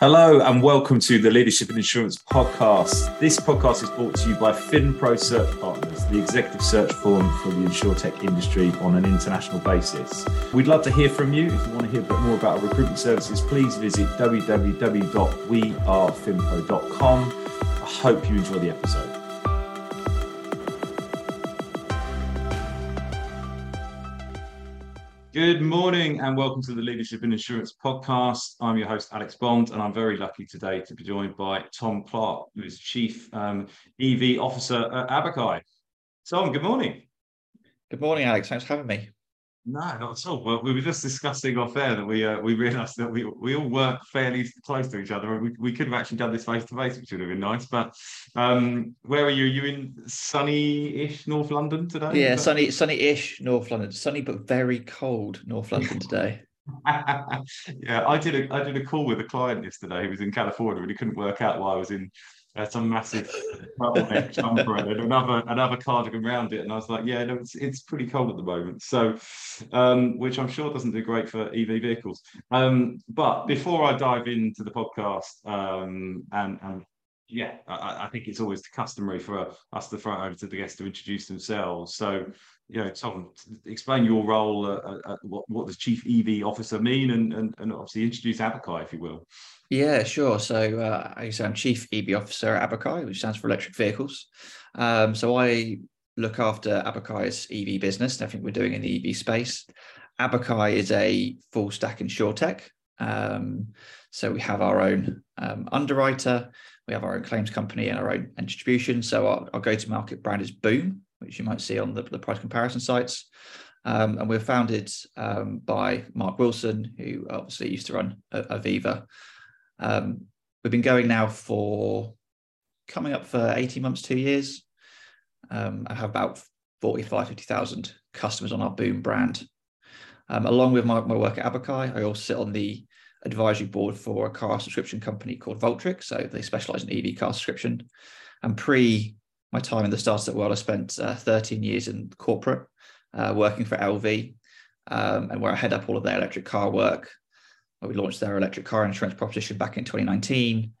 Hello and welcome to the Leadership in Insurance Podcast. This podcast is brought to you by FinPro Search Partners, the executive search firm for the insurtech industry on an international basis. We'd love to hear from you. If you want to hear a bit more about our recruitment services, please visit www.wearefinpro.com. I hope you enjoy the episode. Good morning and welcome to the Leadership in Insurance Podcast. I'm your host, Alex Bond, and I'm very lucky today to be joined by Tom Clarke, who is Chief EV Officer at Abacai. Tom, good morning. Good morning, Alex. Thanks for having me. No, not at all. Well, we were just discussing off air that we realised that we all work fairly close to each other, and we could have actually done this face-to-face, which would have been nice. But where are you? Are you in sunny-ish North London today? Yeah, sunny-ish North London. Sunny but very cold North London today. Yeah, I did a call with a client yesterday who was in California, and he couldn't work out why I was in some massive turtleneck jumper and another cardigan around it, and I was like, yeah, no, it's pretty cold at the moment. So, which I'm sure doesn't do great for EV vehicles. But before I dive into the podcast, I think it's always customary for us to throw it over to the guests to introduce themselves. So, you know, Tom, explain your role. What does Chief EV Officer mean, and obviously introduce Abacai, if you will. Yeah, sure. So I'm Chief EV Officer at Abacai, which stands for Electric Vehicles. So I look after Abacai's EV business, and everything we're doing in the EV space. Abacai is a full stack insurtech. So we have our own underwriter, we have our own claims company and our own distribution. So our go-to-market brand is Boom, which you might see on the price comparison sites. And we're founded by Mark Wilson, who obviously used to run Aviva. We've been going now for coming up for 18 months, 2 years. I have about 50,000 customers on our Boom brand. Along with my work at Abacai, I also sit on the advisory board for a car subscription company called Voltric. So they specialize in EV car subscription. And pre my time in the startup world, I spent 13 years in corporate working for LV, and where I head up all of their electric car work. We launched their electric car insurance proposition back in 2019.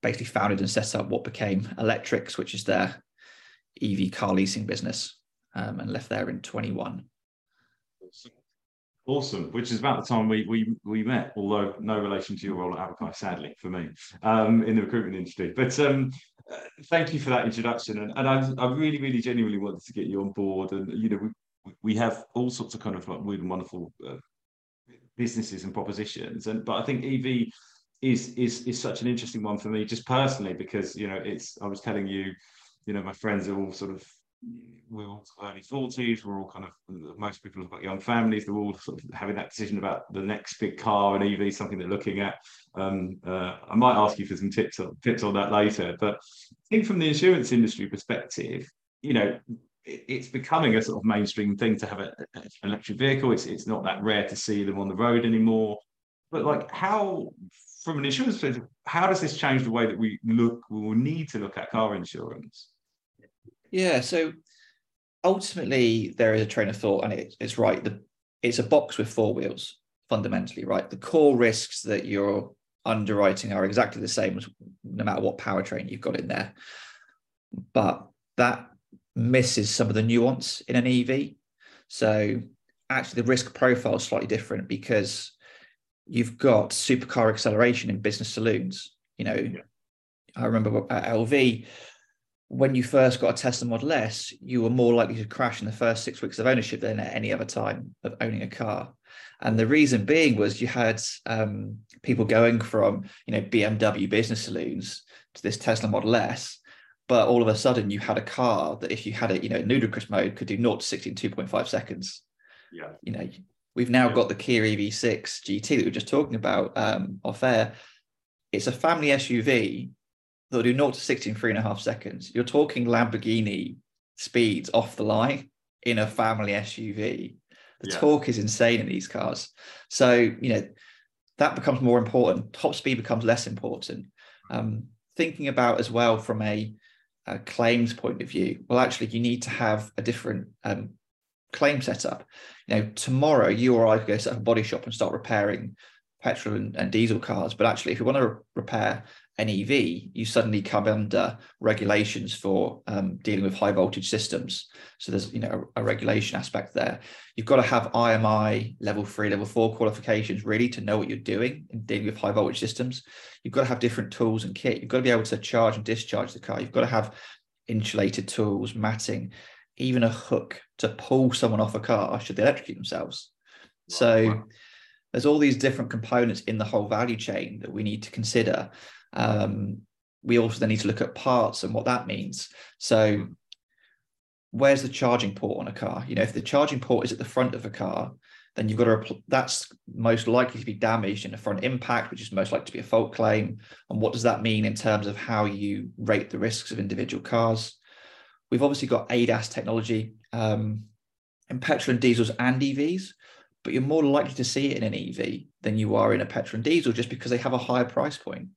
Basically founded and set up what became Electrix, which is their EV car leasing business, and left there in 21. Awesome, which is about the time we met, although no relation to your role at Abacai, sadly, for me, in the recruitment industry. But thank you for that introduction. And I really, really genuinely wanted to get you on board. And, you know, we have all sorts of kind of like weird and wonderful businesses and propositions, but I think EV is such an interesting one for me, just personally, because, you know, I was telling you, you know, my friends are all sort of, we're all early 40s, we're all kind of, most people have got young families, they're all sort of having that decision about the next big car, and EV something they're looking at. I might ask you for some tips on that later, but I think from the insurance industry perspective, you know, it's becoming a sort of mainstream thing to have an electric vehicle. It's not that rare to see them on the road anymore. But like, how, from an insurance perspective, how does this change the way that we will need to look at car insurance? Yeah, so ultimately there is a train of thought, and it's right. It's a box with four wheels, fundamentally, right? The core risks that you're underwriting are exactly the same, as no matter what powertrain you've got in there. But that misses some of the nuance in an EV. So actually the risk profile is slightly different, because you've got supercar acceleration in business saloons. You know, yeah. I remember at LV, when you first got a Tesla Model S, you were more likely to crash in the first 6 weeks of ownership than at any other time of owning a car. And the reason being was you had people going from, you know, BMW business saloons to this Tesla Model S. But all of a sudden you had a car that, if you had it, you know, in ludicrous mode, could do 0 to 60 in 2.5 seconds. Yeah. You know, we've now got the Kia EV6 GT that we were just talking about off air. It's a family SUV that'll do 0 to 60 in 3.5 seconds. You're talking Lamborghini speeds off the line in a family SUV. The torque is insane in these cars. So, you know, that becomes more important. Top speed becomes less important. Thinking about as well from a claims point of view, well, actually, you need to have a different claim setup. You know, tomorrow you or I could go set up a body shop and start repairing petrol and diesel cars, but actually if you want to repair an EV, you suddenly come under regulations for dealing with high voltage systems. So there's, you know, a regulation aspect there. You've got to have IMI level 3, level 4 qualifications really to know what you're doing in dealing with high voltage systems. You've got to have different tools and kit. You've got to be able to charge and discharge the car. You've got to have insulated tools, matting, even a hook to pull someone off a car should they electrocute themselves. So there's all these different components in the whole value chain that we need to consider. We also then need to look at parts and what that means. So where's the charging port on a car? You know, if the charging port is at the front of a car, then you've got to, that's most likely to be damaged in a front impact, which is most likely to be a fault claim. And what does that mean in terms of how you rate the risks of individual cars? We've obviously got ADAS technology in petrol and diesels and EVs, but you're more likely to see it in an EV than you are in a petrol and diesel just because they have a higher price point.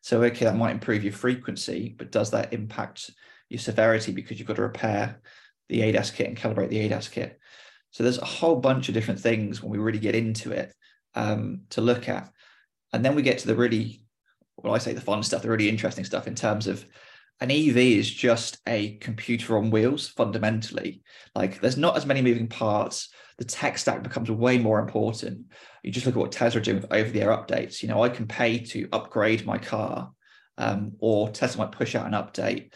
So, okay, that might improve your frequency, but does that impact your severity because you've got to repair the ADAS kit and calibrate the ADAS kit? So there's a whole bunch of different things when we really get into it to look at. And then we get to the really, well, I say the fun stuff, the really interesting stuff in terms of an EV is just a computer on wheels, fundamentally. Like, there's not as many moving parts. The tech stack becomes way more important. You just look at what Tesla are doing with over-the-air updates. You know, I can pay to upgrade my car, or Tesla might push out an update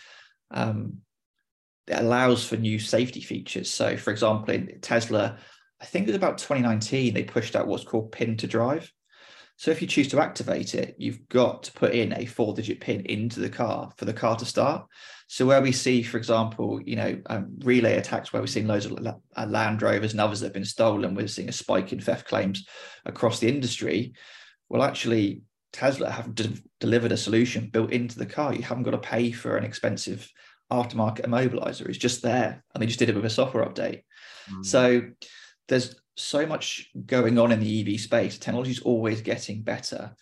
that allows for new safety features. So, for example, in Tesla, I think it was about 2019, they pushed out what's called pin to drive. So if you choose to activate it, you've got to put in a 4-digit pin into the car for the car to start. So where we see, for example, you know, relay attacks where we've seen loads of Land Rovers and others that have been stolen, we're seeing a spike in theft claims across the industry. Well, actually, Tesla have delivered a solution built into the car. You haven't got to pay for an expensive aftermarket immobilizer. It's just there. And they just did it with a software update. Mm. So there's so much going on in the EV space. Technology is always getting better.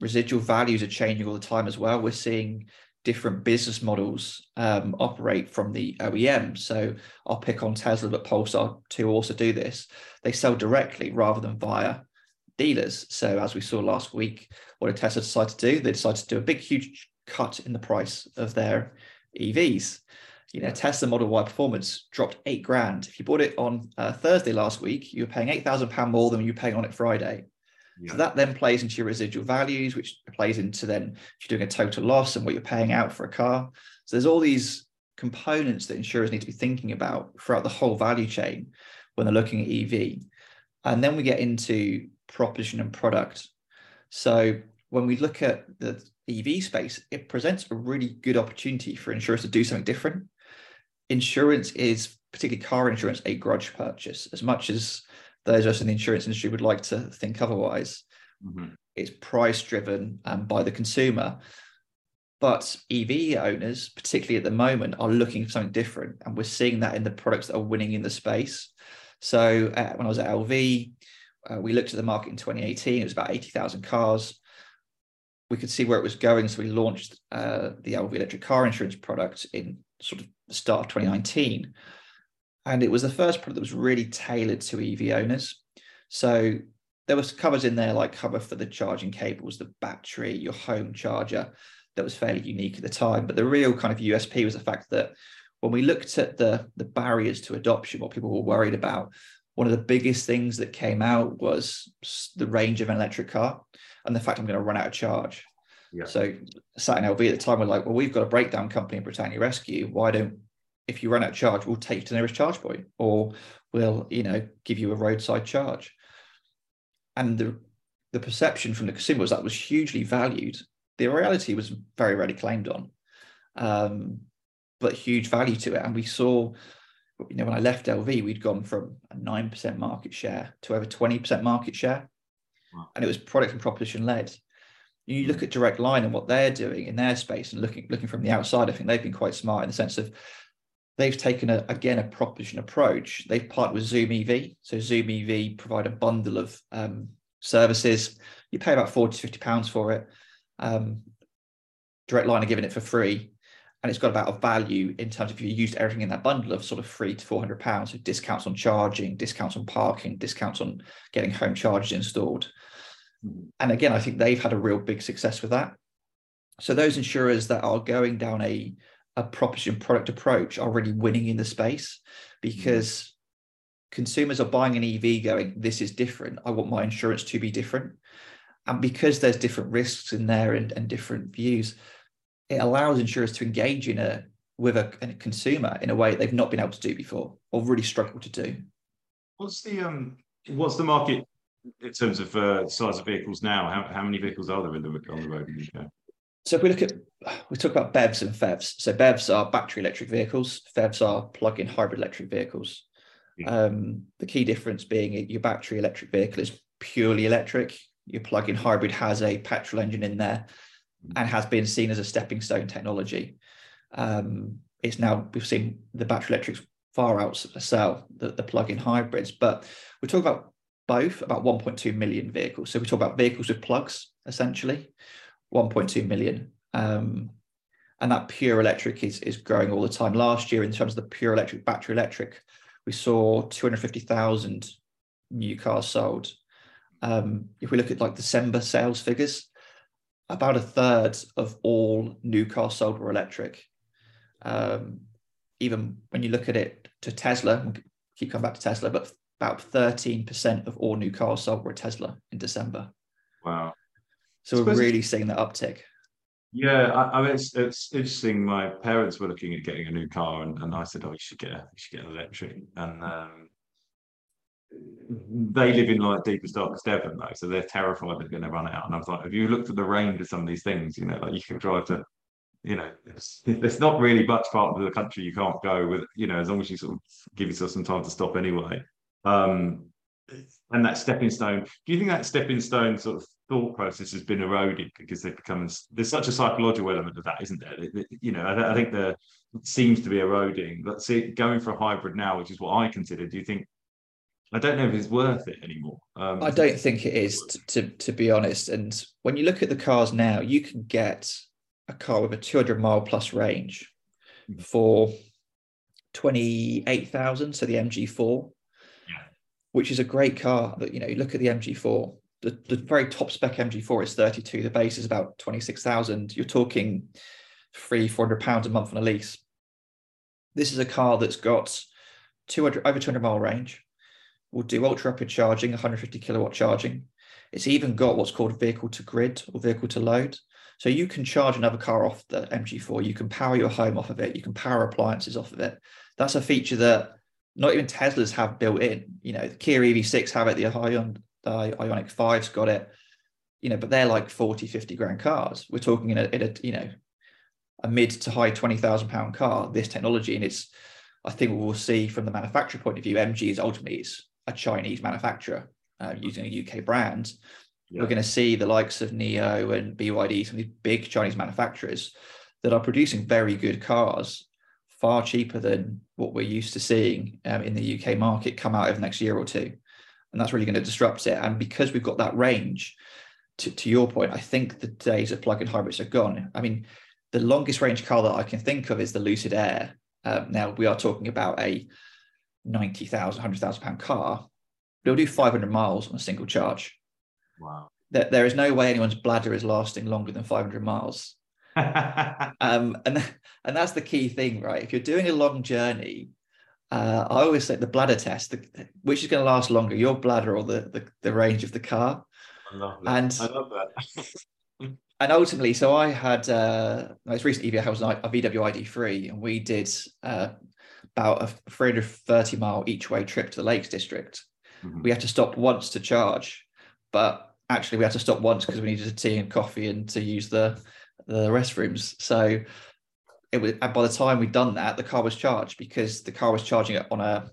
Residual values are changing all the time as well. We're seeing different business models operate from the OEM. So I'll pick on Tesla, but Polestar too also do this. They sell directly rather than via dealers. So as we saw last week, what did Tesla decide to do? They decided to do a big, huge cut in the price of their EVs. You know, Tesla Model Y Performance dropped $8,000. If you bought it on Thursday last week, you were paying £8,000 more than you were paying on it Friday. Yeah. So that then plays into your residual values, which plays into then if you're doing a total loss and what you're paying out for a car. So there's all these components that insurers need to be thinking about throughout the whole value chain when they're looking at EV. And then we get into proposition and product. So when we look at the EV space, it presents a really good opportunity for insurers to do something different. Insurance is, particularly car insurance, a grudge purchase. As much as those of us in the insurance industry would like to think otherwise, it's price driven by the consumer. But EV owners, particularly at the moment, are looking for something different. And we're seeing that in the products that are winning in the space. So when I was at LV, we looked at the market in 2018. It was about 80,000 cars. We could see where it was going. So we launched the LV electric car insurance product in sort of the start of 2019. And it was the first product that was really tailored to EV owners. So there was covers in there, like cover for the charging cables, the battery, your home charger. That was fairly unique at the time. But the real kind of USP was the fact that when we looked at the barriers to adoption, what people were worried about, one of the biggest things that came out was the range of an electric car and the fact I'm going to run out of charge. Yeah. So sat in LV at the time, we're like, well, we've got a breakdown company in Britannia Rescue. Why don't, if you run out of charge, we'll take you to the nearest charge point, or we'll, you know, give you a roadside charge. And the perception from the consumer was that was hugely valued. The reality was very rarely claimed on, but huge value to it. And we saw, you know, when I left LV, we'd gone from a 9% market share to over 20% market share. Wow. And it was product and proposition led. You look at Direct Line and what they're doing in their space and looking from the outside, I think they've been quite smart in the sense of they've taken, a proposition approach. They've partnered with Zoom EV. So Zoom EV provide a bundle of services. You pay about £40 to £50 for it. Direct Line are giving it for free. and it's got about a value in terms of if you used everything in that bundle of sort of £300 to £400, so discounts on charging, discounts on parking, discounts on getting home chargers installed. And again, I think they've had a real big success with that. So those insurers that are going down a proposition product approach are really winning in the space, because consumers are buying an EV going, this is different. I want my insurance to be different. And because there's different risks in there and different views, it allows insurers to engage in with a consumer in a way they've not been able to do before or really struggle to do. What's the market in terms of size of vehicles now? How many vehicles are there on the road in the UK? So if we look at, we talk about BEVs and FEVs. So BEVs are battery electric vehicles. FEVs are plug-in hybrid electric vehicles. Yeah. The key difference being your battery electric vehicle is purely electric. Your plug-in hybrid has a petrol engine in there and has been seen as a stepping stone technology. It's now, we've seen the battery electrics far outsell the plug-in hybrids, but we're talking about both, about 1.2 million vehicles. So we talk about vehicles with plugs, essentially. 1.2 million. And that pure electric is growing all the time. Last year, in terms of the pure electric, battery electric, we saw 250,000 new cars sold. If we look at like December sales figures, about a third of all new cars sold were electric. Even when you look at it to Tesla, we'll keep coming back to Tesla, but about 13% of all new cars sold were Tesla in December. Wow. So we're really seeing that uptick. Yeah, I mean, it's interesting. My parents were looking at getting a new car, and I said, "Oh, you should get an electric." And they live in like deepest, darkest Devon, though, so they're terrified they're going to run out. And I was like, "Have you looked at the range of some of these things? You know, like you can drive to, you know, there's not really much part of the country you can't go with. You know, as long as you sort of give yourself some time to stop anyway." And that stepping stone, do you think that stepping stone sort of thought process has been eroded because they've become, there's such a psychological element of that, isn't there? You know, I think that seems to be eroding. Let's see, going for a hybrid now, which is what I consider. Do you think, I don't know if it's worth it anymore. I don't think it is, to be honest. And when you look at the cars now, you can get a car with a 200 mile plus range for 28,000. So the MG4. Which is a great car. That, you know, you look at the MG4, the very top spec MG4 is 32, the base is about 26,000. You're talking £300-400 a month on a lease. This is a car that's got over 200 mile range, will do ultra rapid charging, 150 kilowatt charging. It's even got what's called vehicle to grid or vehicle to load. So you can charge another car off the MG4, you can power your home off of it, you can power appliances off of it. That's a feature that not even Teslas have built in. You know, the Kia EV6 have it, the Ioniq 5's got it, you know, but they're like 40, 50 grand cars. We're talking in a you know, a mid to high £20,000 car, this technology. And it's, I think we'll see from the manufacturer point of view, MG is ultimately a Chinese manufacturer using a UK brand. Yeah. We're going to see the likes of Nio and BYD, some of these big Chinese manufacturers that are producing very good cars, far cheaper than what we're used to seeing in the UK market, come out over the next year or two. And that's really going to disrupt it. And because we've got that range, to your point, I think the days of plug-in hybrids are gone. I mean, the longest range car that I can think of is the Lucid Air. Now, we are talking about a £90,000-100,000 car. It'll do 500 miles on a single charge. Wow. There is no way anyone's bladder is lasting longer than 500 miles. And that's the key thing, right? If you're doing a long journey, I always say the bladder test, which is going to last longer, your bladder or the range of the car. I love that. And ultimately, so I had most recent EV I was a VW ID3, and we did about a 330 mile each way trip to the Lakes District. We had to stop once to charge, but actually we had to stop once because we needed a tea and coffee and to use the restrooms. So it was, and by the time we'd done that, the car was charged, because the car was charging it on a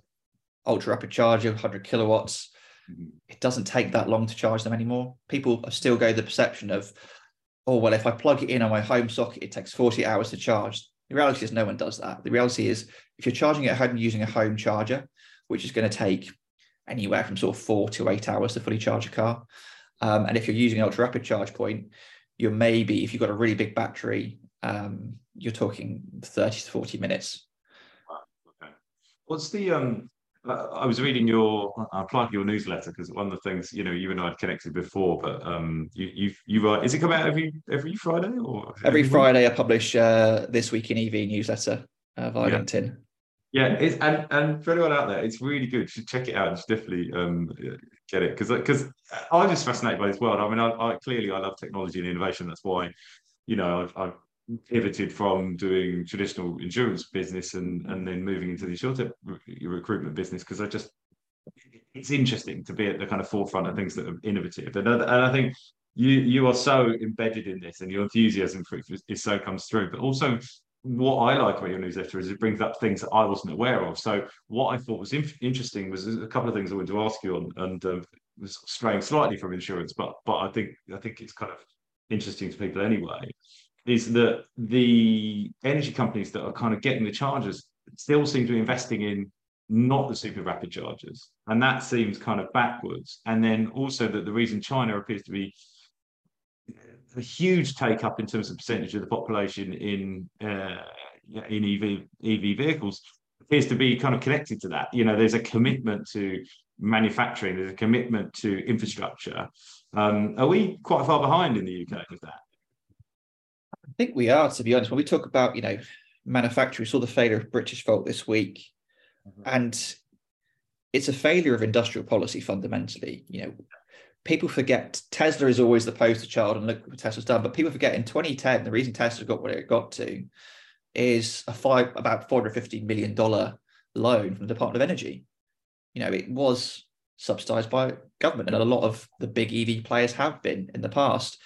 ultra rapid charger, 100 kilowatts. It doesn't take that long to charge them anymore. People still go the perception of, oh, well, if I plug it in on my home socket, it takes 40 hours to charge. The reality is no one does that. The reality is if you're charging it at home using a home charger, which is going to take anywhere from sort of 4 to 8 hours to fully charge a car. And if you're using an ultra rapid charge point, you're maybe, if you've got a really big battery, you're talking 30 to 40 minutes. Wow, okay. What's the, I was reading I applied for your newsletter because one of the things, you know, you and I had connected before, but you write, is it come out every Friday? Or every Friday I publish This Week in EV newsletter via LinkedIn. Yeah, it's, and for anyone out there, it's really good. You should check it out and definitely get it, because I'm just fascinated by this world. I mean, I clearly I love technology and innovation. That's why, you know, I've pivoted from doing traditional insurance business and then moving into the insurtech recruitment business, because I just, it's interesting to be at the kind of forefront of things that are innovative. And I think you are so embedded in this, and your enthusiasm for it is so comes through, but also. What I like about your newsletter is it brings up things that I wasn't aware of. So what I thought was interesting was a couple of things I wanted to ask you on, and was straying slightly from insurance, but I think it's kind of interesting to people anyway, is that the energy companies that are kind of getting the chargers still seem to be investing in not the super rapid chargers. And that seems kind of backwards. And then also that the reason China appears to be a huge take up in terms of percentage of the population in EV vehicles appears to be kind of connected to that. You know, there's a commitment to manufacturing, there's a commitment to infrastructure. Are we quite far behind in the UK with that? I think we are, to be honest. When we talk about, you know, manufacturing, we saw the failure of Britishvolt this week, and it's a failure of industrial policy fundamentally. You know, people forget Tesla is always the poster child, and look what Tesla's done. But people forget in 2010, the reason Tesla got where it got to is about $450 million loan from the Department of Energy. You know, it was subsidized by government, and a lot of the big EV players have been in the past.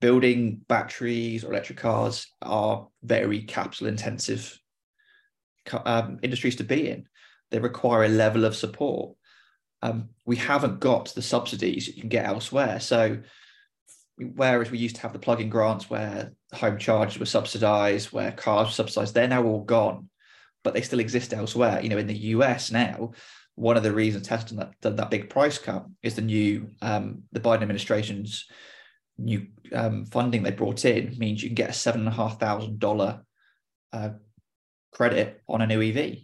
Building batteries or electric cars are very capital-intensive industries to be in. They require a level of support. We haven't got the subsidies that you can get elsewhere. So whereas we used to have the plug-in grants where home chargers were subsidized, where cars were subsidized, they're now all gone, but they still exist elsewhere. You know, in the US now, one of the reasons Tesla's done that big price cut is the new, the Biden administration's new funding they brought in means you can get a $7,500 credit on a new EV.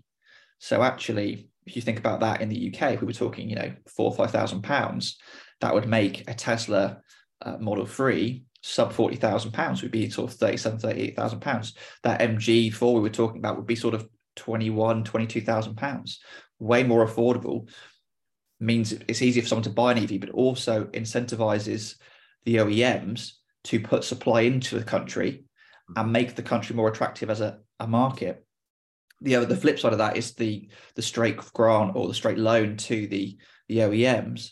So actually, if you think about that in the UK, if we were talking, you know, £4,000 or £5,000, that would make a Tesla Model 3 sub £40,000 would be sort of £37,000 to £38,000. That MG4 we were talking about would be sort of £21,000 to £22,000, way more affordable. Means it's easier for someone to buy an EV, but also incentivizes the OEMs to put supply into the country and make the country more attractive as a market. The flip side of that is the straight grant or the straight loan to the OEMs.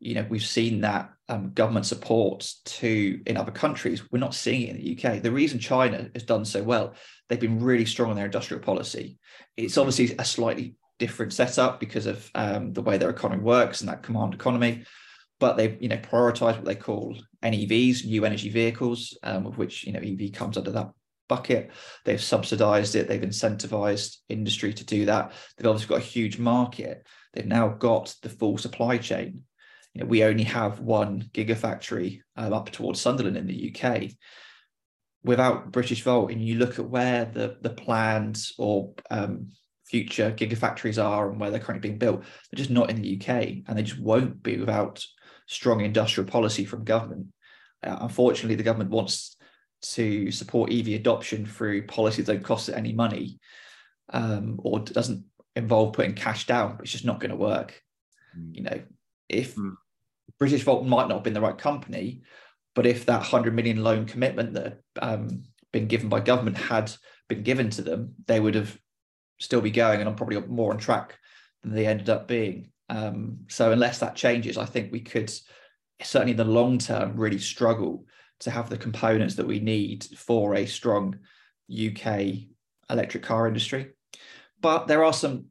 You know, we've seen that government support in other countries. We're not seeing it in the UK. The reason China has done so well, they've been really strong on their industrial policy. It's obviously a slightly different setup because of the way their economy works and that command economy, but they, you know, prioritise what they call NEVs, new energy vehicles, of which, you know, EV comes under that bucket. They've subsidized it, they've incentivized industry to do that. They've obviously got a huge market. They've now got the full supply chain. You know, we only have one gigafactory up towards Sunderland in the UK. Without Britishvolt, and you look at where the plans or future gigafactories are and where they're currently being built, they're just not in the UK, and they just won't be without strong industrial policy from government. Unfortunately, the government wants to support EV adoption through policies that don't cost it any money, or doesn't involve putting cash down. It's just not going to work. You know, if Britishvolt might not have been the right company, but if that 100 million loan commitment that been given by government had been given to them, they would have still be going, and I'm probably more on track than they ended up being. So unless that changes, I think we could certainly in the long term really struggle to have the components that we need for a strong UK electric car industry. But there are some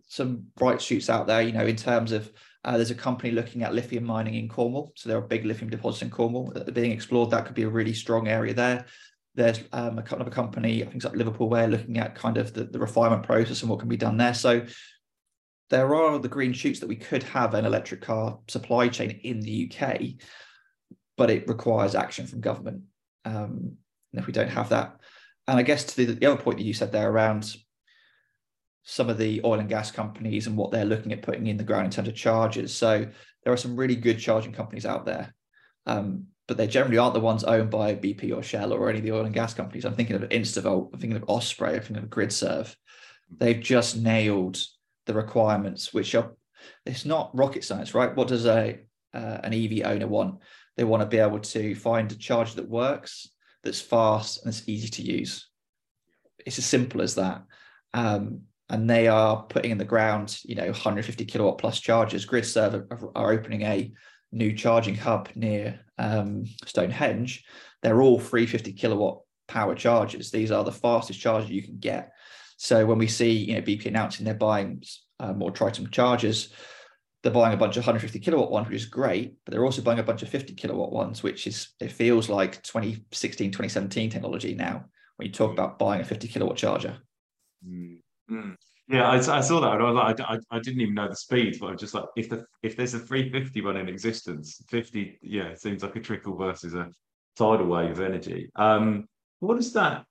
bright shoots out there, you know, in terms of there's a company looking at lithium mining in Cornwall. So there are big lithium deposits in Cornwall that are being explored. That could be a really strong area there. There's a kind of a company, I think it's up Liverpool, where looking at kind of the refinement process and what can be done there. So there are the green shoots that we could have an electric car supply chain in the UK, but it requires action from government. And if we don't have that And I guess to the other point that you said there around some of the oil and gas companies and what they're looking at putting in the ground in terms of chargers. So there are some really good charging companies out there, but they generally aren't the ones owned by BP or Shell or any of the oil and gas companies. I'm thinking of InstaVolt, I'm thinking of Osprey, I'm thinking of GridServe. They've just nailed the requirements, which are, it's not rocket science, right? What does an EV owner want? They want to be able to find a charger that works, that's fast, and it's easy to use. It's as simple as that. And they are putting in the ground, 150 kilowatt plus chargers. GridServe are opening a new charging hub near Stonehenge. They're all 350 kilowatt power chargers. These are the fastest charger you can get. So when we see, BP announcing they're buying more Triton chargers, they're buying a bunch of 150 kilowatt ones, which is great, but they're also buying a bunch of 50 kilowatt ones, which is, it feels like 2016, 2017 technology now, when you talk about buying a 50 kilowatt charger. Mm-hmm. Yeah, I saw that and I was like, I didn't even know the speeds, but I was just like, if there's a 350 one in existence, 50, it seems like a trickle versus a tidal wave of energy. What is that?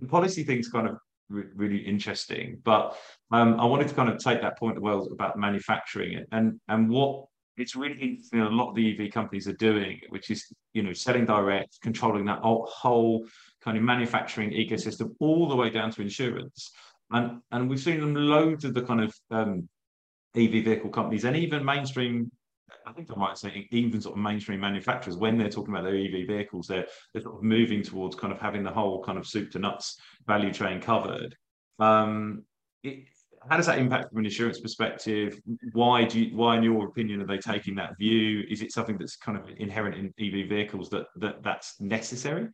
The policy thing's kind of really interesting, but I wanted to kind of take that point well about manufacturing it and what it's really interesting a lot of the EV companies are doing, which is selling direct, controlling that whole kind of manufacturing ecosystem all the way down to insurance, and we've seen them loads of the kind of EV vehicle companies and even mainstream. I think I might say even sort of mainstream manufacturers, when they're talking about their EV vehicles, they're sort of moving towards kind of having the whole kind of soup to nuts value chain covered. How does that impact from an insurance perspective? Why in your opinion are they taking that view? Is it something that's kind of inherent in EV vehicles that's necessary?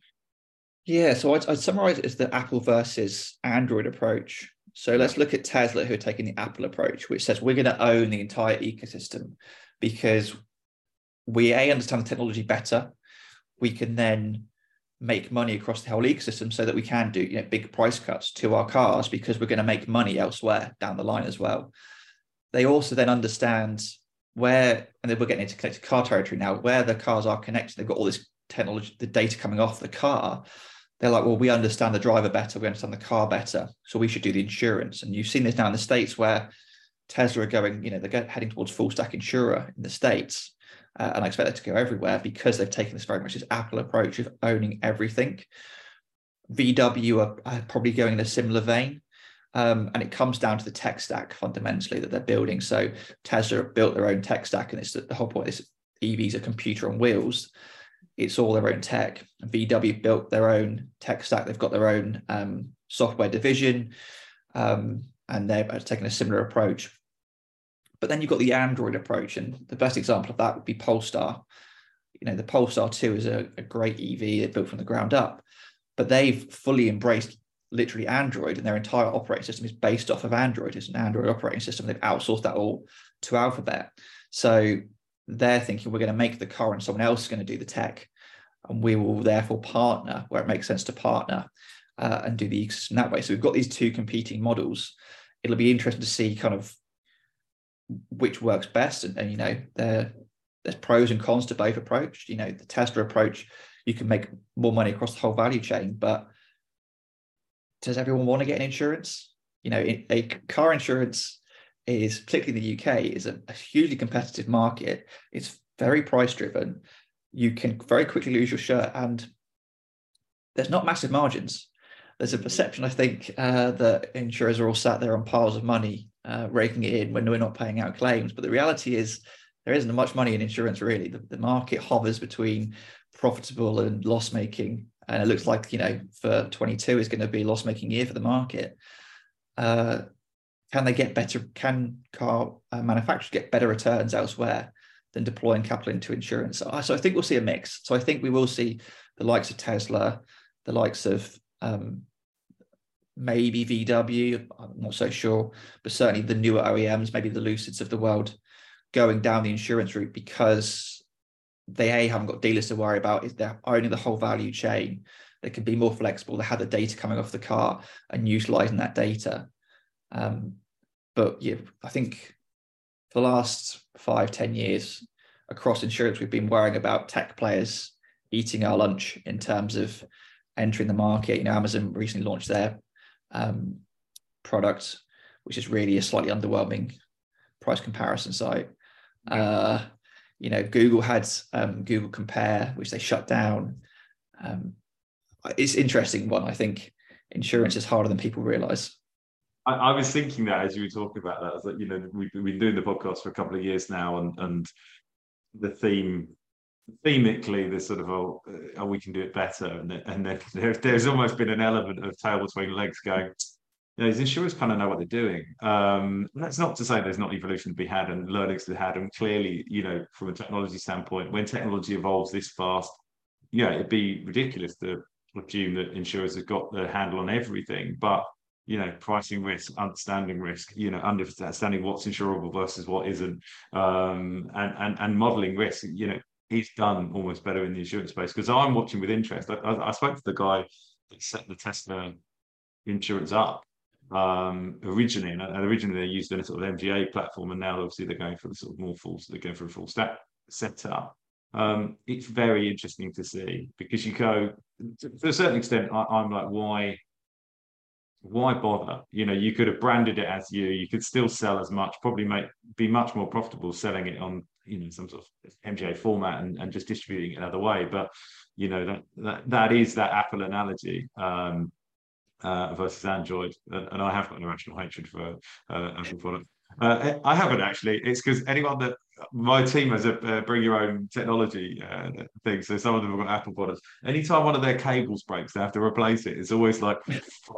Yeah, so I'd summarize it as the Apple versus Android approach. So let's look at Tesla, who are taking the Apple approach, which says we're going to own the entire ecosystem because we understand the technology better. We can then make money across the whole ecosystem so that we can do big price cuts to our cars because we're going to make money elsewhere down the line as well. They also then understand where, and then we're getting into connected car territory now, where the cars are connected. They've got all this technology, the data coming off the car. They're like, well, we understand the driver better. We understand the car better. So we should do the insurance. And you've seen this now in the States where Tesla are going, they're heading towards full stack insurer in the States. And I expect that to go everywhere because they've taken this very much this Apple approach of owning everything. VW are probably going in a similar vein. And it comes down to the tech stack fundamentally that they're building. So Tesla have built their own tech stack. And it's the whole point is EVs are computer on wheels. It's all their own tech. VW built their own tech stack. They've got their own software division. And they're taking a similar approach. But then you've got the Android approach, and the best example of that would be Polestar. The Polestar 2 is a great EV that built from the ground up, but they've fully embraced literally Android, and their entire operating system is based off of Android. It's an Android operating system. They've outsourced that all to Alphabet. So they're thinking we're going to make the car and someone else is going to do the tech, and we will therefore partner where it makes sense to partner and do the ecosystem that way. So we've got these two competing models. It'll be interesting to see kind of which works best, and there's pros and cons to both approach. The Tesla approach, you can make more money across the whole value chain, but does everyone want to get an insurance? A car insurance is, particularly in the UK, is a hugely competitive market. It's very price driven. You can very quickly lose your shirt, and there's not massive margins. There's a perception, I think, that insurers are all sat there on piles of money, raking it in when we're not paying out claims. But the reality is there isn't much money in insurance, really. The market hovers between profitable and loss-making. And it looks like, for 22 is going to be a loss-making year for the market. Can they get better? Can car manufacturers get better returns elsewhere than deploying capital into insurance? So I think we'll see a mix. So I think we will see the likes of Tesla, the likes of maybe VW, I'm not so sure, but certainly the newer OEMs, maybe the Lucids of the world, going down the insurance route because they haven't got dealers to worry about. If they're owning the whole value chain, they can be more flexible. They have the data coming off the car and utilizing that data. But yeah, I think for the last 5-10 years across insurance, we've been worrying about tech players eating our lunch in terms of entering the market. You know, Amazon recently launched their product, which is really a slightly underwhelming price comparison site. You know, Google had Google Compare, which they shut down. It's an interesting one. I think insurance is harder than people realise. I was thinking that as you were talking about that. I was like, you know, we've been doing the podcast for a couple of years now, and the theme, themically, this sort of oh we can do it better, and then there's almost been an element of tail between legs going, you know, these insurers kind of know what they're doing. That's not to say there's not evolution to be had and learnings to be had, and clearly, you know, from a technology standpoint, when technology evolves this fast, yeah, it'd be ridiculous to assume that insurers have got the handle on everything. But you know, pricing risk, you know, understanding what's insurable versus what isn't, and modelling risk, you know, is done almost better in the insurance space. Because I'm watching with interest. I spoke to the guy that set the Tesla insurance up originally, and originally they used a sort of MGA platform, and now obviously they're going for the sort of more full, they're going for a full stack setup. It's very interesting to see, because you go to a certain extent, I'm like, why bother? You know, you could have branded it as you could still sell as much, probably be much more profitable selling it on, you know, some sort of MGA format and just distributing it another way. But you know, that is that Apple analogy versus Android, and I have got an irrational hatred for Apple product. I haven't actually. It's because anyone that my team has a bring your own technology thing. So some of them have got Apple products. Anytime one of their cables breaks, they have to replace it. It's always like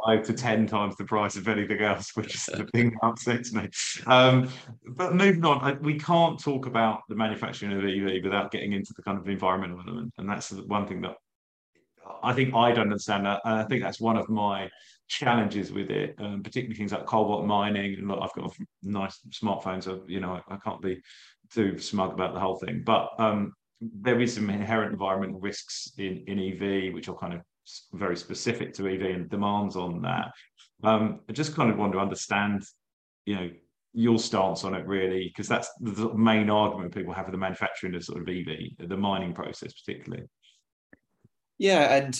5 to 10 times the price of anything else, which is the thing that upsets me. But moving on, we can't talk about the manufacturing of EV without getting into the kind of environmental element. And that's the one thing that I think I don't understand that. And I think that's one of my challenges with it, particularly things like cobalt mining. And look, I've got a nice smartphone, so you know, I can't be too smug about the whole thing, but there is some inherent environmental risks in EV, which are kind of very specific to EV and demands on that. I just kind of want to understand, you know, your stance on it really, because that's the sort of main argument people have for the manufacturing of sort of EV, the mining process particularly. Yeah, and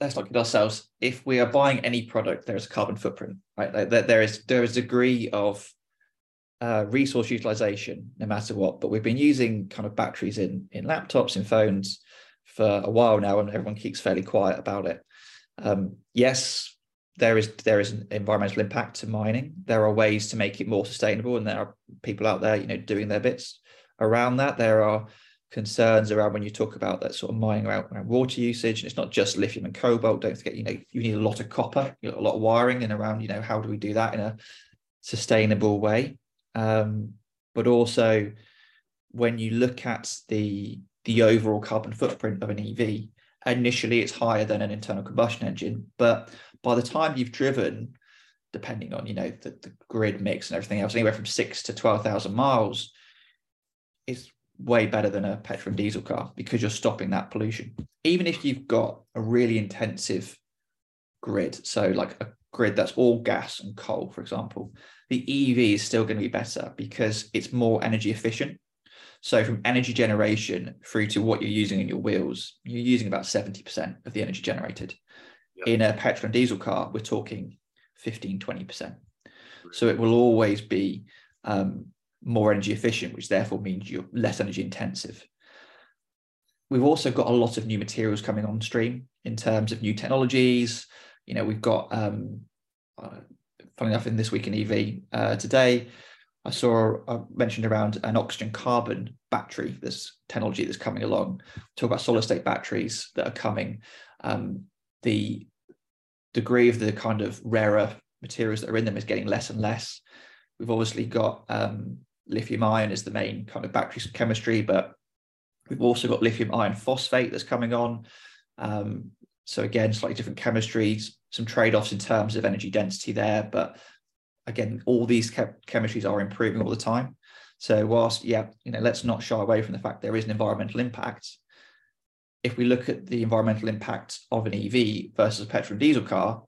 let's look at ourselves. If we are buying any product, there is a carbon footprint, right? Like there is a degree of resource utilization, no matter what. But we've been using kind of batteries in laptops, in phones for a while now, and everyone keeps fairly quiet about it. Yes, there is an environmental impact to mining. There are ways to make it more sustainable, and there are people out there, you know, doing their bits around that. There are concerns around when you talk about that sort of mining around water usage, and it's not just lithium and cobalt. Don't forget, you know, you need a lot of copper, you know, a lot of wiring, and around, you know, how do we do that in a sustainable way? But also, when you look at the overall carbon footprint of an EV, initially it's higher than an internal combustion engine, but by the time you've driven, depending on, you know, the grid mix and everything else, anywhere from 6,000 to 12,000 miles, it's way better than a petrol and diesel car, because you're stopping that pollution. Even if you've got a really intensive grid, so like a grid that's all gas and coal, for example, the EV is still going to be better because it's more energy efficient. So from energy generation through to what you're using in your wheels, you're using about 70% of the energy generated. Yep. In a petrol and diesel car, we're talking 15, 20%. So it will always be more energy efficient, which therefore means you're less energy intensive. We've also got a lot of new materials coming on stream in terms of new technologies. You know, we've got, funny enough, in This Week in EV today, I mentioned around an oxygen carbon battery, this technology that's coming along. Talk about solid state batteries that are coming. The degree of the kind of rarer materials that are in them is getting less and less. We've obviously got lithium ion is the main kind of battery chemistry, but we've also got lithium iron phosphate that's coming on. So again, slightly different chemistries, some trade-offs in terms of energy density there. But again, all these chemistries are improving all the time. So whilst, yeah, you know, let's not shy away from the fact there is an environmental impact. If we look at the environmental impact of an EV versus a petrol and diesel car,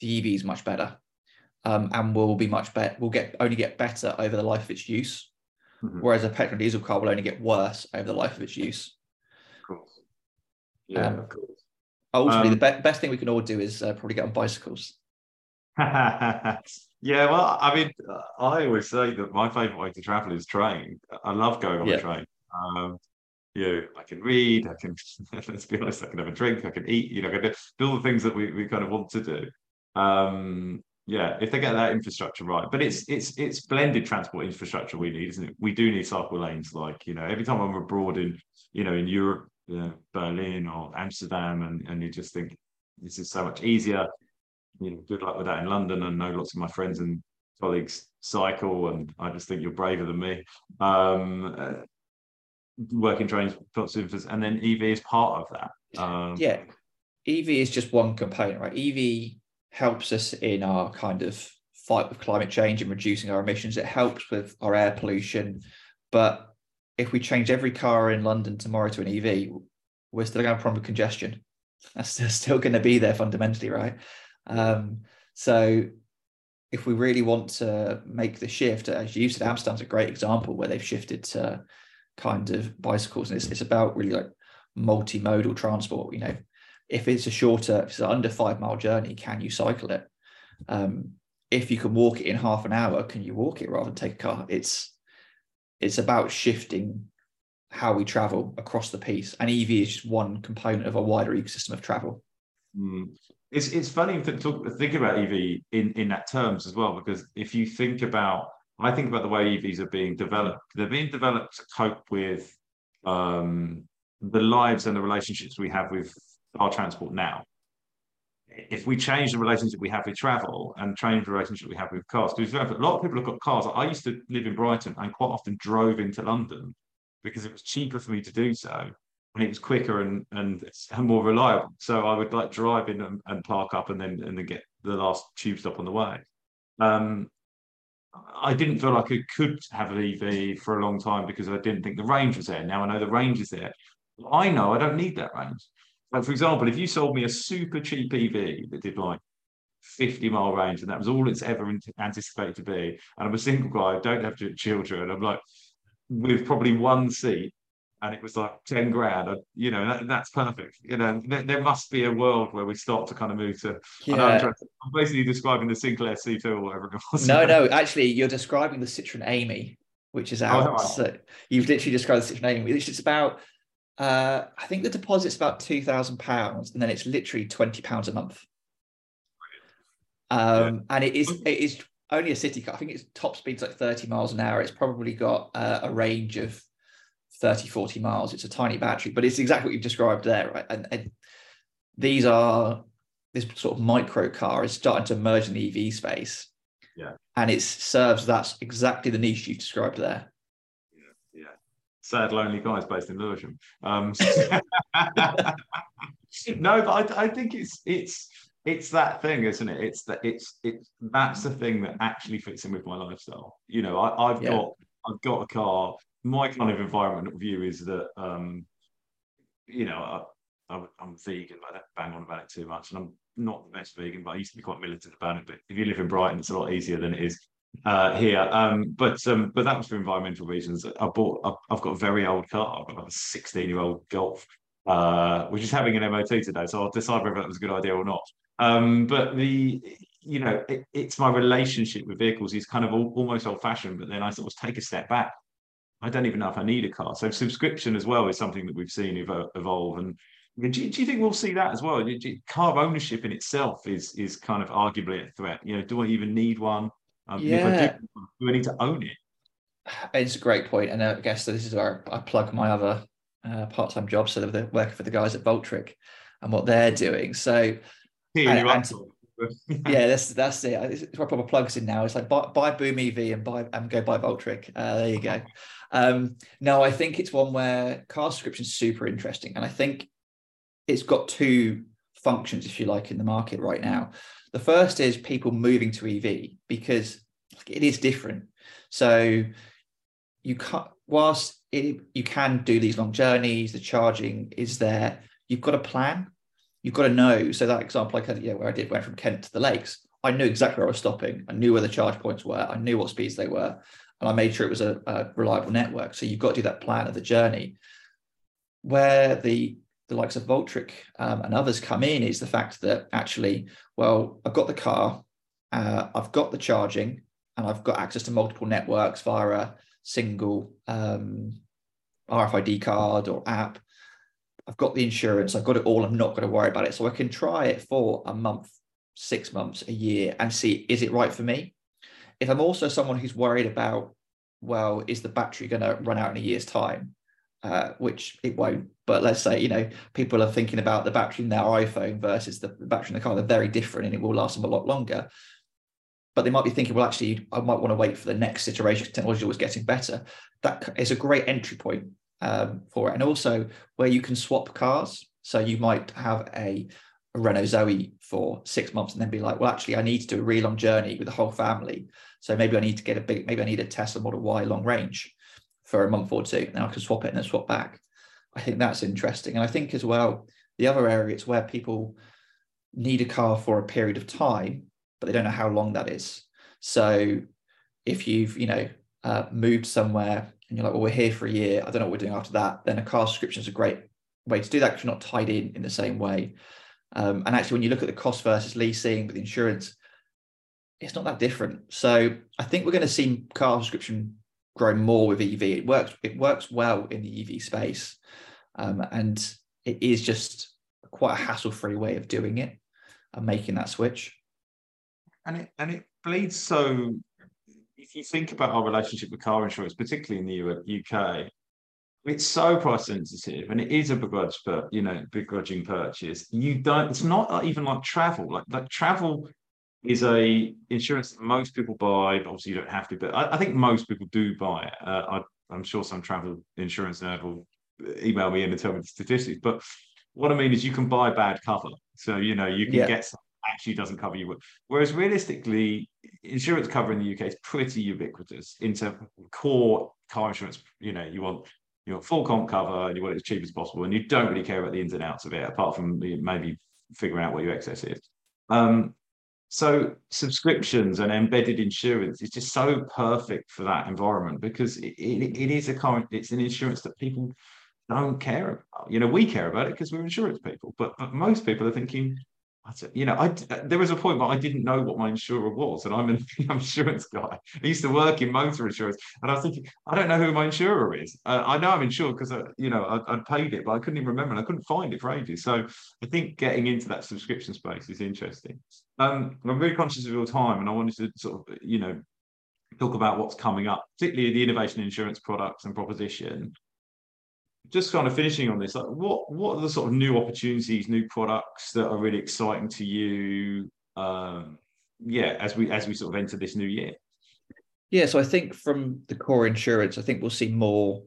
the EV is much better. And will be much better, will only get better over the life of its use. Mm-hmm. Whereas a petrol and diesel car will only get worse over the life of its use. Of course. Yeah, of course. ultimately the best thing we can all do is probably get on bicycles. Yeah, well, I mean, I always say that my favourite way to travel is train. I love going on the train. I can read, I can, let's be honest, I can have a drink, I can eat, I can do all the things that we kind of want to do. If they get that infrastructure right. But it's blended transport infrastructure we need, isn't it? We do need cycle lanes, like, every time I'm abroad in, in Europe, Berlin or Amsterdam, and you just think this is so much easier. Good luck with that in London. I know lots of my friends and colleagues cycle, and I just think you're braver than me. Working trains, and then EV is part of that. EV is just one component, right? EV helps us in our kind of fight with climate change and reducing our emissions. It helps with our air pollution. But if we change every car in London tomorrow to an EV, we're still going to have a problem with congestion. That's still going to be there fundamentally, right? So if we really want to make the shift, as you said, Amsterdam's a great example where they've shifted to kind of bicycles, and it's about really like multimodal transport. If it's an under 5 mile journey, can you cycle it? If you can walk it in half an hour, can you walk it rather than take a car? It's about shifting how we travel across the piece, and EV is just one component of a wider ecosystem of travel. It's funny to think about EV in that terms as well, because if you think about the way EVs are being developed, they're being developed to cope with the lives and the relationships we have with our transport now. If we change the relationship we have with travel and change the relationship we have with cars, because a lot of people have got cars. I used to live in Brighton and quite often drove into London because it was cheaper for me to do so. And it was quicker and more reliable. So I would drive in and park up and then get the last tube stop on the way. I didn't feel like I could have an EV for a long time because I didn't think the range was there. Now I know the range is there. I know I don't need that range. Like, for example, if you sold me a super cheap EV that did 50-mile range and that was all it's ever anticipated to be, and I'm a single guy, I don't have children, I'm with probably one seat, and it was 10 grand, that's perfect. There must be a world where we start to kind of move to... Yeah. I'm basically describing the Sinclair C2 or whatever it was. No, actually, you're describing the Citroen Amy, which is out. So you've literally described the Citroen Amy, which is about, I think the deposit's about £2,000, and then it's literally £20 a month. And it is only a city car. I think its top speed's 30 miles an hour. It's probably got a range of 30-40 miles. It's a tiny battery, but it's exactly what you've described there, right? And this sort of micro car is starting to emerge in the EV space, and it serves that's exactly the niche you've described there. Sad lonely guys based in Lewisham. No, but I think it's that thing, isn't it? That's the thing that actually fits in with my lifestyle. I've got a car. My kind of environmental view is that, I'm vegan, but I don't bang on about it too much. And I'm not the best vegan, but I used to be quite militant about it. But if you live in Brighton, it's a lot easier than it is here. But that was for environmental reasons. I've got a very old car. I've got a 16-year-old Golf, which is having an MOT today. So I'll decide whether that was a good idea or not. But it's my relationship with vehicles is kind of almost old-fashioned. But then I sort of take a step back. I don't even know if I need a car. So subscription as well is something that we've seen evolve. And do you think we'll see that as well? Car ownership in itself is kind of arguably a threat. Do I even need one? If I do I need to own it? It's a great point. And I guess this is where I plug my other part-time job. So they're working for the guys at Voltric and what they're doing. So that's it. It's where I put my plugs in now. It's buy Boom EV and go buy Voltric. There you go. No, I think it's one where car subscription is super interesting, and I think it's got two functions, if you like, in the market right now. The first is people moving to EV because it is different. So you can't, you can do these long journeys, the charging is there. You've got a plan. You've got to know. So that example, where I went from Kent to the lakes, I knew exactly where I was stopping. I knew where the charge points were. I knew what speeds they were. And I made sure it was a reliable network. So you've got to do that plan of the journey. Where the the likes of Voltric and others come in is the fact that actually, well, I've got the car, I've got the charging, and I've got access to multiple networks via a single RFID card or app. I've got the insurance, I've got it all, I'm not going to worry about it. So I can try it for a month, 6 months, a year, and see, is it right for me? If I'm also someone who's worried about, well, is the battery going to run out in a year's time? Which it won't, but let's say, you know, people are thinking about the battery in their iPhone versus the battery in the car. They're very different and it will last them a lot longer. But they might be thinking, well, actually, I might want to wait for the next iteration. Technology was getting better. That is a great entry point for it. And also where you can swap cars. So you might have a Renault Zoe for 6 months and then be like, well, actually, I need to do a really long journey with the whole family. So maybe I need to get maybe I need a Tesla Model Y long range for a month or two. Now I can swap it and then swap back. I think that's interesting. And I think as well, the other area is where people need a car for a period of time, but they don't know how long that is. So if you've, you know, moved somewhere and you're like, well, we're here for a year, I don't know what we're doing after that, then a car subscription is a great way to do that because you're not tied in the same way. And actually, when you look at the cost versus leasing with insurance, it's not that different. So I think we're going to see car subscription grow more with EV. It works well in the EV space. And it is just quite a hassle-free way of doing it and making that switch. And it bleeds. So if you think about our relationship with car insurance, particularly in the UK, it's so price sensitive, and it is a begrudging purchase. It's not even like travel. Like travel is a insurance that most people buy, but obviously you don't have to. But I think most people do buy it. I'm sure some travel insurance nerd will email me in and tell me the statistics. But what I mean is you can buy bad cover. So, you know, you can get something that actually doesn't cover you. Whereas realistically, insurance cover in the UK is pretty ubiquitous into core car insurance. You know, you want full comp cover and you want it as cheap as possible, and you don't really care about the ins and outs of it, apart from maybe figuring out what your excess is. So subscriptions and embedded insurance is just so perfect for that environment, because it's an insurance that people don't care about. You know, we care about it because we're insurance people, but most people are thinking, there was a point where I didn't know what my insurer was, and I'm an insurance guy. I used to work in motor insurance, and I was thinking, I don't know who my insurer is. I know I'm insured because I paid it, but I couldn't even remember, and I couldn't find it for ages. So I think getting into that subscription space is interesting. I'm very conscious of your time, and I wanted to sort of talk about what's coming up, particularly the innovation insurance products and proposition. Just kind of finishing on this, like what are the sort of new opportunities, new products that are really exciting to you? As we sort of enter this new year. Yeah, so I think from the core insurance, I think we'll see more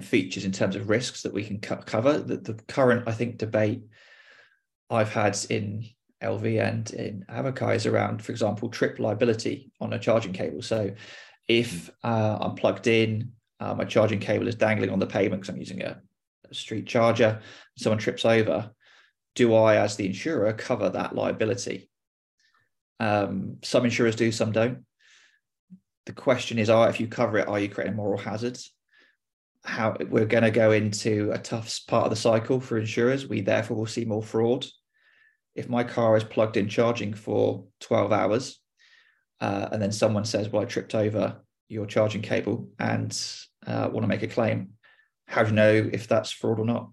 features in terms of risks that we can cover. The current, I think, debate I've had in LV and in Abacai is around, for example, trip liability on a charging cable. So if I'm plugged in, my charging cable is dangling on the pavement because I'm using a street charger, someone trips over, do I, as the insurer, cover that liability? Some insurers do, some don't. The question is, if you cover it, are you creating moral hazards? We're going to go into a tough part of the cycle for insurers. We therefore will see more fraud. If my car is plugged in charging for 12 hours and then someone says, well, I tripped over your charging cable and want to make a claim, how do you know if that's fraud or not?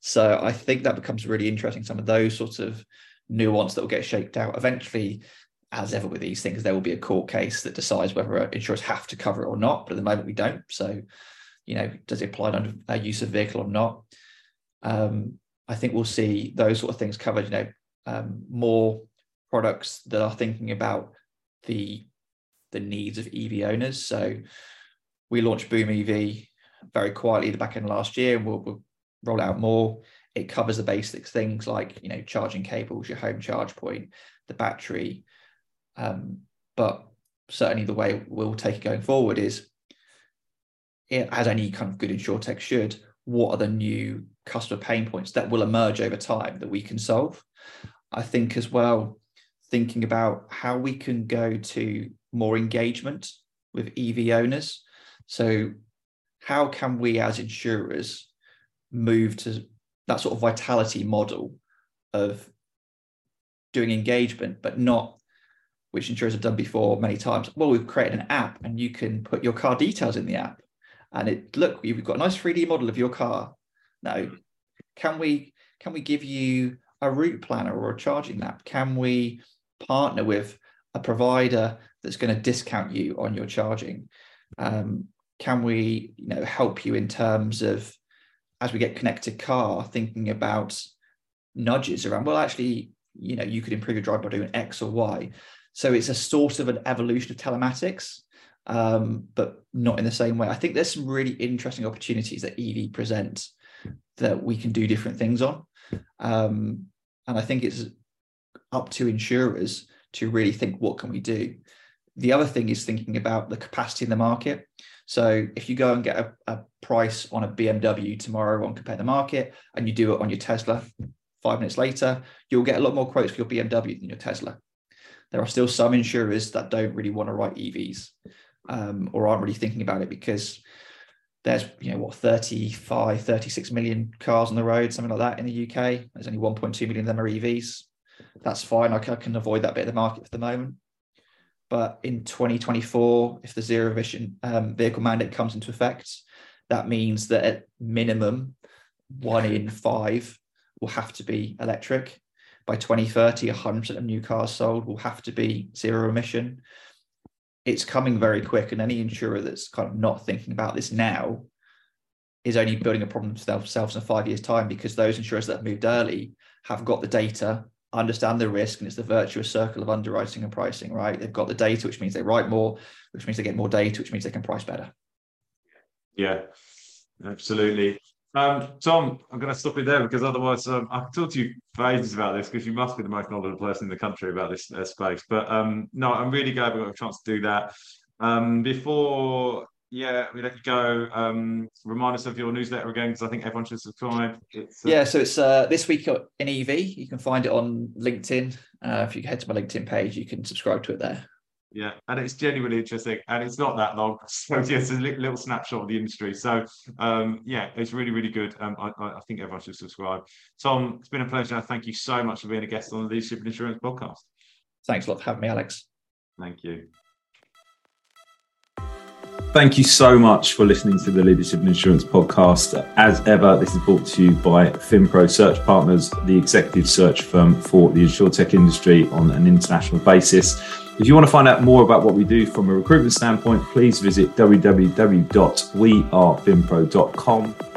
So I think that becomes really interesting, some of those sorts of nuance that will get shaped out. Eventually, as ever with these things, there will be a court case that decides whether insurers have to cover it or not, but at the moment we don't. So, does it apply under a use of vehicle or not? I think we'll see those sort of things covered, more products that are thinking about the needs of EV owners. So we launched Boom EV very quietly at the back end last year, and we'll roll out more. It covers the basics, things like charging cables, your home charge point, the battery, but certainly the way we'll take it going forward is, as any kind of good insurtech should, what are the new customer pain points that will emerge over time that we can solve? I think as well, thinking about how we can go to more engagement with EV owners. So how can we as insurers move to that sort of vitality model of doing engagement, but not, which insurers have done before many times, well, we've created an app and you can put your car details in the app. And it, look, we've got a nice 3D model of your car. No, can we give you a route planner or a charging app? Can we partner with a provider that's going to discount you on your charging? Can we, you know, help you in terms of, as we get connected car, thinking about nudges around, well, actually, you know, you could improve your drive by doing X or Y. So it's a sort of an evolution of telematics, but not in the same way. I think there's some really interesting opportunities that EV presents that we can do different things on. And I think it's up to insurers to really think, what can we do? The other thing is thinking about the capacity in the market. So if you go and get a price on a BMW tomorrow on Compare the Market, and you do it on your Tesla 5 minutes later, you'll get a lot more quotes for your BMW than your Tesla. There are still some insurers that don't really want to write EVs or aren't really thinking about it, because there's, you know, what, 35, 36 million cars on the road, something like that in the UK. There's only 1.2 million of them are EVs. That's fine. I can avoid that bit of the market for the moment. But in 2024, if the zero emission vehicle mandate comes into effect, that means that at minimum, 1 in 5 will have to be electric. By 2030, 100% of new cars sold will have to be zero emission. It's coming very quick, and any insurer that's kind of not thinking about this now is only building a problem for themselves in 5 years' time, because those insurers that have moved early have got the data, understand the risk, and it's the virtuous circle of underwriting and pricing, right? They've got the data, which means they write more, which means they get more data, which means they can price better. Yeah, absolutely. Tom, I'm going to stop you there, because otherwise I can talk to you for ages about this, because you must be the most knowledgeable person in the country about this space. But no, I'm really glad we got a chance to do that. Before we let you go, remind us of your newsletter again, because I think everyone should subscribe. It's, so it's This Week in EV. You can find it on LinkedIn. If you head to my LinkedIn page, you can subscribe to it there. Yeah, and it's genuinely interesting, and it's not that long. So yes, a little snapshot of the industry. So it's really, really good. I think everyone should subscribe. Tom, it's been a pleasure. Thank you so much for being a guest on the Leadership and Insurance Podcast. Thanks a lot for having me, Alex. Thank you. Thank you so much for listening to the Leadership and Insurance Podcast. As ever, this is brought to you by FinPro Search Partners, the executive search firm for the insurtech industry on an international basis. If you want to find out more about what we do from a recruitment standpoint, please visit www.wearefintpro.com.